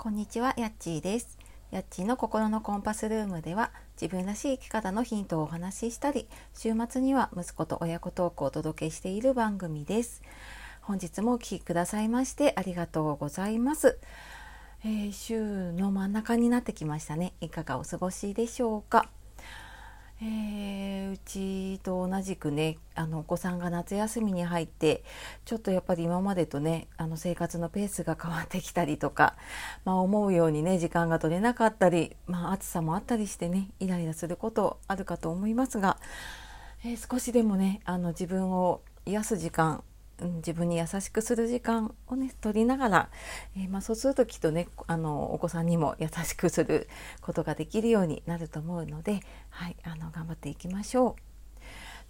こんにちは、やっちーです。やっちーの心のコンパスルームでは、自分らしい生き方のヒントをお話ししたり、週末には息子と親子トークをお届けしている番組です。本日もお聞きくださいましてありがとうございます。週の真ん中になってきましたね。いかがお過ごしでしょうか。うちと同じくね、お子さんが夏休みに入ってちょっとやっぱり今までとね、生活のペースが変わってきたりとか、思うようにね時間が取れなかったり、暑さもあったりしてね、イライラすることあるかと思いますが、少しでもね自分を癒す時間、自分に優しくする時間をね取りながら、そうするときっとねお子さんにも優しくすることができるようになると思うので、はい、頑張っていきましょう。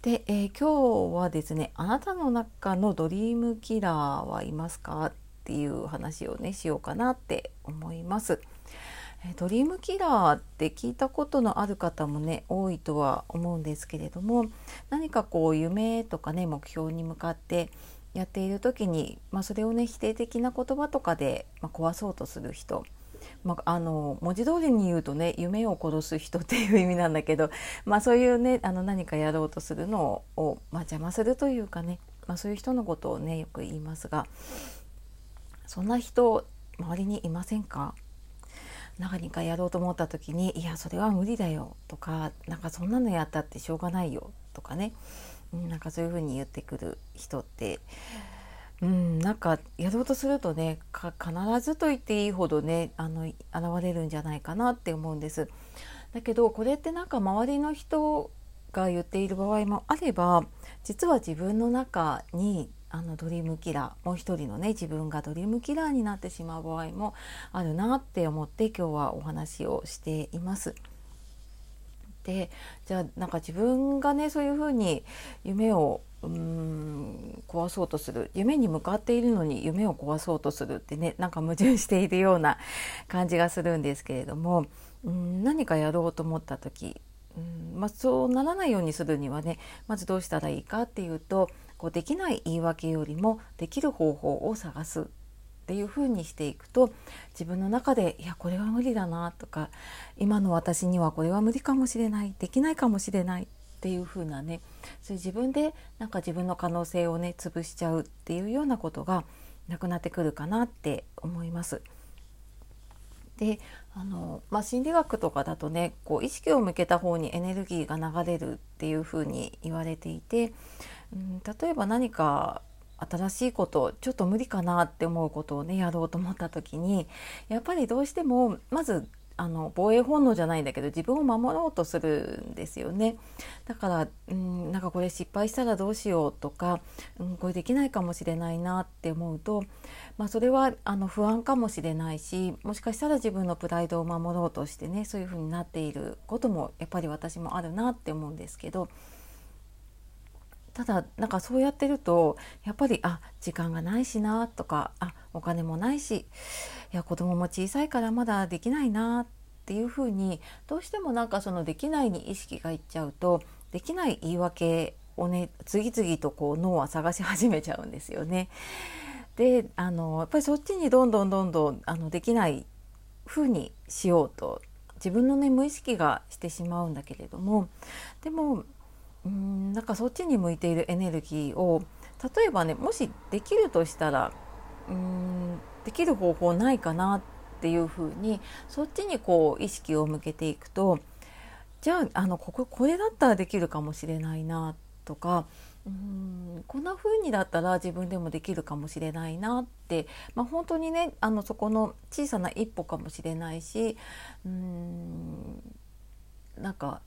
で、今日はですね、あなたの中のドリームキラーはいますかっていう話をねしようかなって思います。ドリームキラーって聞いたことのある方もね多いとは思うんですけれども、何かこう夢とかね目標に向かってやっている時に、それをね否定的な言葉とかで、壊そうとする人、文字通りに言うとね夢を殺す人っていう意味なんだけど、そういうね何かやろうとするのを、邪魔するというかね、そういう人のことをねよく言いますが、そんな人周りにいませんか？何かやろうと思った時に、いやそれは無理だよとか、なんかそんなのやったってしょうがないよとかね、なんかそういう風に言ってくる人って、なんかやろうとするとね必ずと言っていいほどね現れるんじゃないかなって思うんです。だけどこれってなんか周りの人が言っている場合もあれば、実は自分の中にドリームキラー、もう一人のね自分がドリームキラーになってしまう場合もあるなって思って、今日はお話をしています。で、じゃあなんか自分がねそういうふうに夢を壊そうとする、夢に向かっているのに夢を壊そうとするってね、なんか矛盾しているような感じがするんですけれども、何かやろうと思った時、そうならないようにするにはね、まずどうしたらいいかっていうと、こうできない言い訳よりもできる方法を探すっていう風にしていくと、自分の中でいやこれは無理だなとか、今の私にはこれは無理かもしれない、できないかもしれないっていう風なね、そういう自分でなんか自分の可能性をね潰しちゃうっていうようなことがなくなってくるかなって思います。で、心理学とかだとね、こう意識を向けた方にエネルギーが流れるっていう風に言われていて、例えば何か新しいこと、ちょっと無理かなって思うことをねやろうと思った時に、やっぱりどうしてもまず防衛本能じゃないんだけど、自分を守ろうとするんですよね。だからなんかこれ失敗したらどうしようとか、これできないかもしれないなって思うと、それは不安かもしれないし、もしかしたら自分のプライドを守ろうとしてね、そういうふうになっていることもやっぱり私もあるなって思うんですけど、ただなんかそうやってるとやっぱり時間がないしなとか、お金もないし、いや子供も小さいからまだできないなっていうふうに、どうしてもなんかそのできないに意識がいっちゃうと、できない言い訳をね次々とこう脳は探し始めちゃうんですよね。でやっぱりそっちにどんどんできないふうにしようと自分のね無意識がしてしまうんだけれども、でもなんかそっちに向いているエネルギーを、例えばねもしできるとしたらできる方法ないかなっていうふうに、そっちにこう意識を向けていくと、じゃあこれだったらできるかもしれないなとか、こんな風にだったら自分でもできるかもしれないなって、本当にねそこの小さな一歩かもしれないし、なんか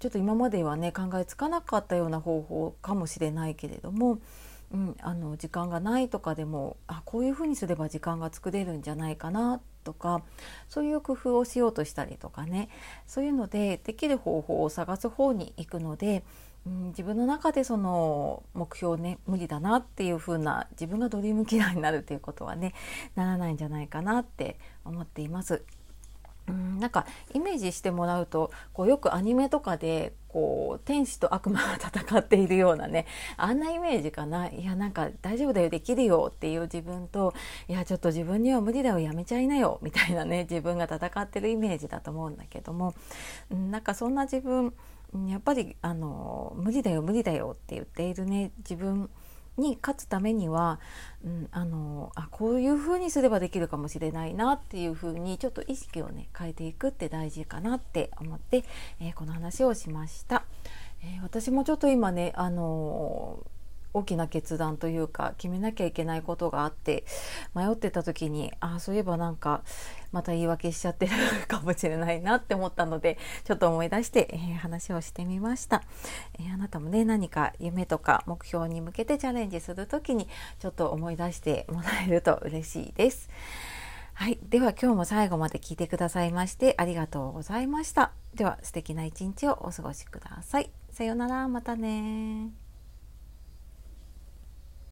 ちょっと今まではね考えつかなかったような方法かもしれないけれども、時間がないとかでもこういうふうにすれば時間が作れるんじゃないかなとか、そういう工夫をしようとしたりとかね、そういうのでできる方法を探す方に行くので、自分の中でその目標ね無理だなっていうふうな、自分がドリームキラーになるっていうことはねならないんじゃないかなって思っています。なんかイメージしてもらうと、こうよくアニメとかでこう天使と悪魔が戦っているようなね、あんなイメージかな。いやなんか大丈夫だよ、できるよっていう自分と、いやちょっと自分には無理だよ、やめちゃいなよみたいなね、自分が戦ってるイメージだと思うんだけども、なんかそんな自分、やっぱり無理だよ無理だよって言っているね自分に勝つためには、こういう風にすればできるかもしれないなっていう風にちょっと意識をね変えていくって大事かなって思って、この話をしました。私もちょっと今ね、大きな決断というか決めなきゃいけないことがあって迷ってた時に、そういえばなんかまた言い訳しちゃってるかもしれないなって思ったので、ちょっと思い出して、話をしてみました。あなたもね、何か夢とか目標に向けてチャレンジする時にちょっと思い出してもらえると嬉しいです。はい、では今日も最後まで聞いてくださいましてありがとうございました。では素敵な一日をお過ごしください。さようなら、またね。